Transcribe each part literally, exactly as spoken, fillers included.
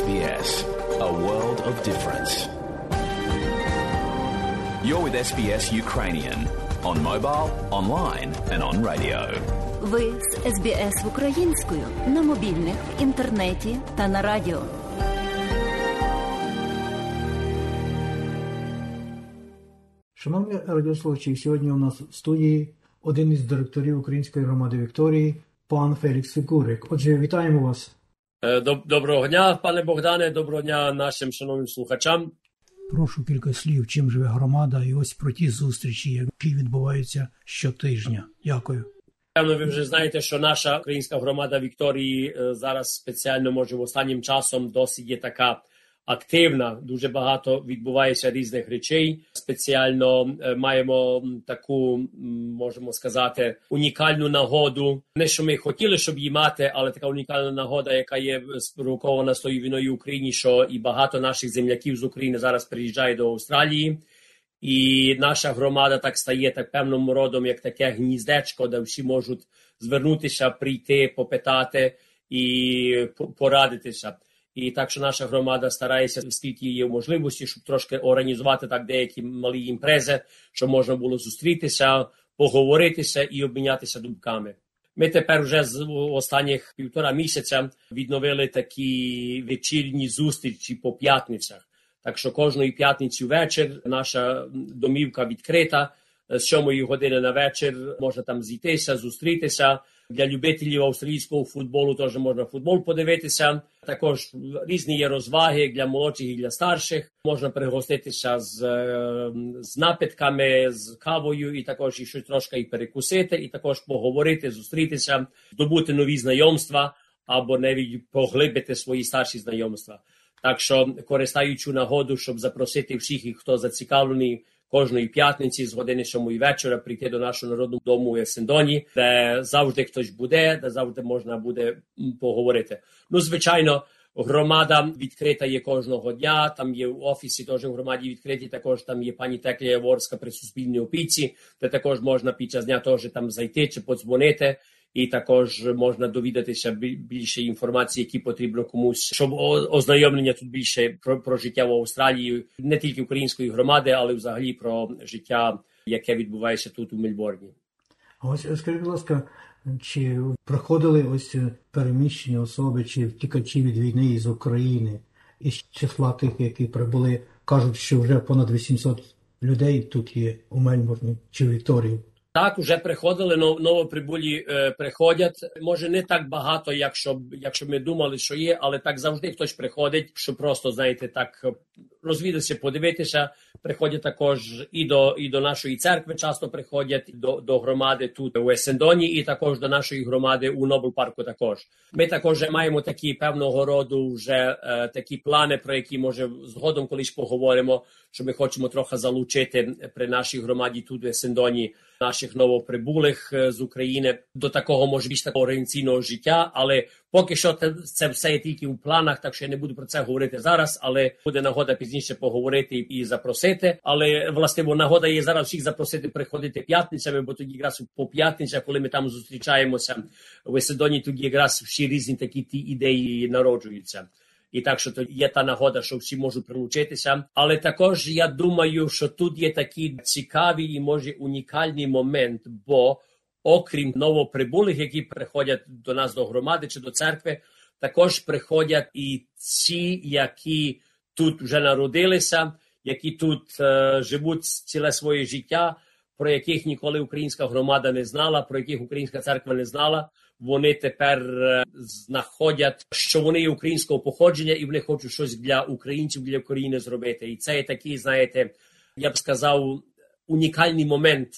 S B S, a world of difference. You're with S B S Ukrainian on mobile, online and on radio. Ви з Ес Бі Ес українською на мобільних, в інтернеті та на радіо. Шановні радіослухачі, сьогодні у нас в студії один із директорів Української громади Вікторії, пан Фелікс Фіґурек. Отже, вітаємо вас. Доброго дня, пане Богдане, доброго дня нашим шановним слухачам. Прошу кілька слів, чим живе громада, і ось про ті зустрічі, які відбуваються щотижня. Дякую. Певно, ви вже знаєте, що наша Українська громада Вікторії зараз спеціально, може, в останнім часом досить є така активна, дуже багато відбувається різних речей. Спеціально маємо таку, можемо сказати, унікальну нагоду. Не що ми хотіли, щоб її мати, але така унікальна нагода, яка є спровокована з тою війною в Україні, що і багато наших земляків з України зараз приїжджає до Австралії. І наша громада так стає так певним родом, як таке гніздечко, де всі можуть звернутися, прийти, попитати і порадитися. І так, що наша громада старається, скільки є можливості, щоб трошки організувати так деякі малі імпрези, щоб можна було зустрітися, поговоритися і обмінятися думками. Ми тепер вже з останніх півтора місяця відновили такі вечірні зустрічі по п'ятницях. Так що кожної п'ятниці вечір наша домівка відкрита, з сьомої години на вечір можна там зійтися, зустрітися. Для любителів австралійського футболу теж можна футбол подивитися. Також різні є розваги для молодших і для старших. Можна пригоститися з, з напитками, з кавою і також і щось трошки і перекусити, і також поговорити, зустрітися, здобути нові знайомства або навіть поглибити свої старші знайомства. Так що користаючи нагоду, щоб запросити всіх, хто зацікавлений, кожної п'ятниці з години сьомої вечора прийти до нашого народного дому в Ессендоні, де завжди хтось буде, де завжди можна буде поговорити. Ну, звичайно, громада відкрита є кожного дня, там є в офісі теж в громаді відкриті, також там є пані Текля Єворська при суспільній опіці, де також можна під час дня теж там зайти чи подзвонити. І також можна довідатися більше інформації, які потрібно комусь, щоб ознайомлення тут більше про, про життя в Австралії, не тільки української громади, але взагалі про життя, яке відбувається тут у Мельбурні. Ось, скажіть, будь ласка, чи проходили ось переміщені особи чи втікачі від війни із України, із числа тих, які прибули, кажуть, що вже понад вісімсот людей тут є у Мельбурні чи Вікторії? Так, уже приходили, новоприбулі е, приходять. Може, не так багато, якщо, якщо ми думали, що є, але так завжди хтось приходить, що просто, знаєте, так розвідатися, подивитися. Приходять також і до, і до нашої церкви, часто приходять до, до громади тут у Ессендоні і також до нашої громади у Ноблпарку також. Ми також маємо такі певного роду вже е, такі плани, про які, може, згодом колись поговоримо, що ми хочемо трохи залучити при нашій громаді тут у Ессендоні наших новоприбулих з України до такого, може, більш такого організаційного життя, але поки що це все є тільки у планах, так що я не буду про це говорити зараз, але буде нагода пізніше поговорити і запросити. Але, власне, бо нагода є зараз всіх запросити приходити п'ятницями, бо тоді якраз по п'ятницях, коли ми там зустрічаємося в Ессендоні, тоді якраз всі різні такі ті ідеї народжуються. І так, що є та нагода, що всі можуть прилучитися. Але також я думаю, що тут є такі цікаві і, може, унікальний момент, бо окрім новоприбулих, які приходять до нас, до громади чи до церкви, також приходять і ці, які тут вже народилися, які тут е, живуть ціле своє життя, про яких ніколи українська громада не знала, про яких українська церква не знала. Вони тепер знаходять, що вони є українського походження і вони хочуть щось для українців, для України зробити. І це є такий, знаєте, я б сказав, унікальний момент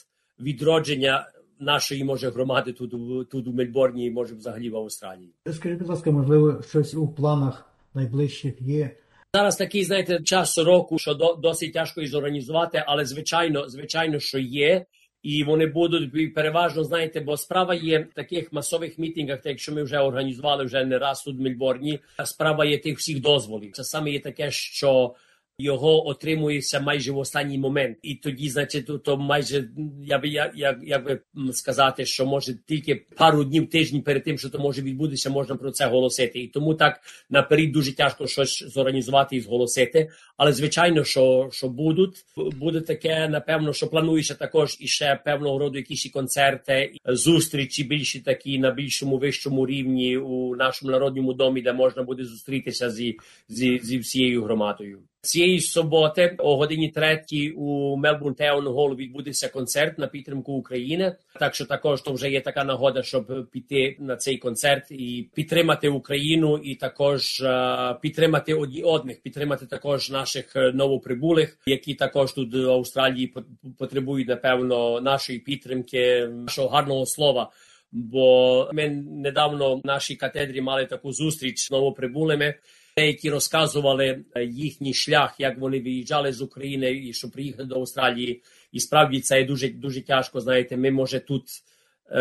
відродження нашої, може, громади тут, тут у Мельбурні, може, взагалі в Австралії. Скажіть, будь ласка, можливо, щось у планах найближчих є? Зараз такий, знаєте, час року, що досить тяжко і зорганізувати, але, звичайно, звичайно, що є. І вони будуть переважно, знаєте, бо справа є в таких масових мітингах, так що ми вже організували вже не раз тут в Мельбурні, справа є тих всіх дозволів. Це саме є таке, що його отримується майже в останній момент. І тоді, значить, то, то майже, я би, як, як, як би сказати, що може тільки пару днів, тиждень перед тим, що то може відбутися, можна про це голосити. І тому так наперед дуже тяжко щось зорганізувати і зголосити. Але, звичайно, що, що будуть. Буде таке, напевно, що планується також і ще певного роду якісь концерти, зустрічі більші такі на більшому, вищому рівні у нашому Народному домі, де можна буде зустрітися зі, зі, зі всією громадою. Цієї суботи о годині третій у Melbourne Town Hall відбудеться концерт на підтримку України. Так що також то вже є така нагода, щоб піти на цей концерт і підтримати Україну, і також підтримати одні одних, підтримати також наших новоприбулих, які також тут в Австралії потребують, напевно, нашої підтримки, нашого гарного слова. Бо ми недавно в нашій катедрі мали таку зустріч з новоприбулими, які розказували їхній шлях, як вони виїжджали з України і щоб приїхали до Австралії. І справді це дуже, дуже тяжко, знаєте, ми, може, тут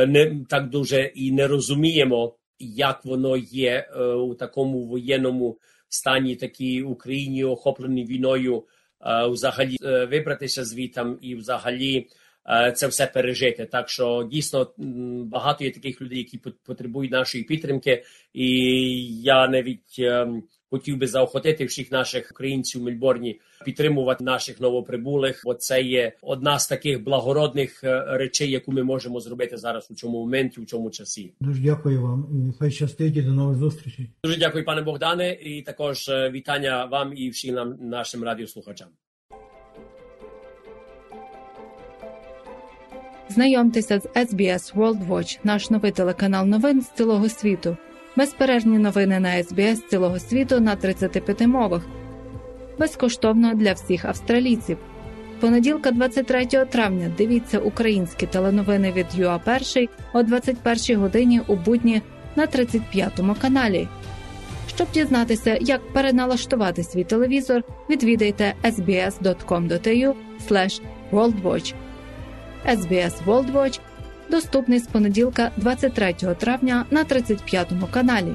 не так дуже і не розуміємо, як воно є у такому воєнному стані, такій Україні, охопленій війною, взагалі вибратися звітам і взагалі це все пережити. Так що дійсно багато є таких людей, які потребують нашої підтримки. І я навіть ем, хотів би заохотити всіх наших українців у Мельбурні підтримувати наших новоприбулих, бо це є одна з таких благородних речей, яку ми можемо зробити зараз у цьому моменті, у цьому часі. Дуже дякую вам і хай щастить і до нових зустрічей. Дуже дякую, пане Богдане, і також вітання вам і всім нам, нашим радіослухачам. Знайомтеся з Ес Бі Ес World Watch, наш новий телеканал новин з цілого світу. Безперервні новини на Ес Бі Ес з цілого світу на тридцяти п'яти мовах. Безкоштовно для всіх австралійців. Понеділка, двадцять третього травня, дивіться українські теленовини від Ю А один о двадцять першій годині у будні на тридцять п'ятому каналі. Щоб дізнатися, як переналаштувати свій телевізор, відвідайте ес бі ес крапка ком крапка ей ю слеш ворлд вотч. Ес Бі Ес World Watch доступний з понеділка двадцять третього травня на тридцять п'ятому каналі.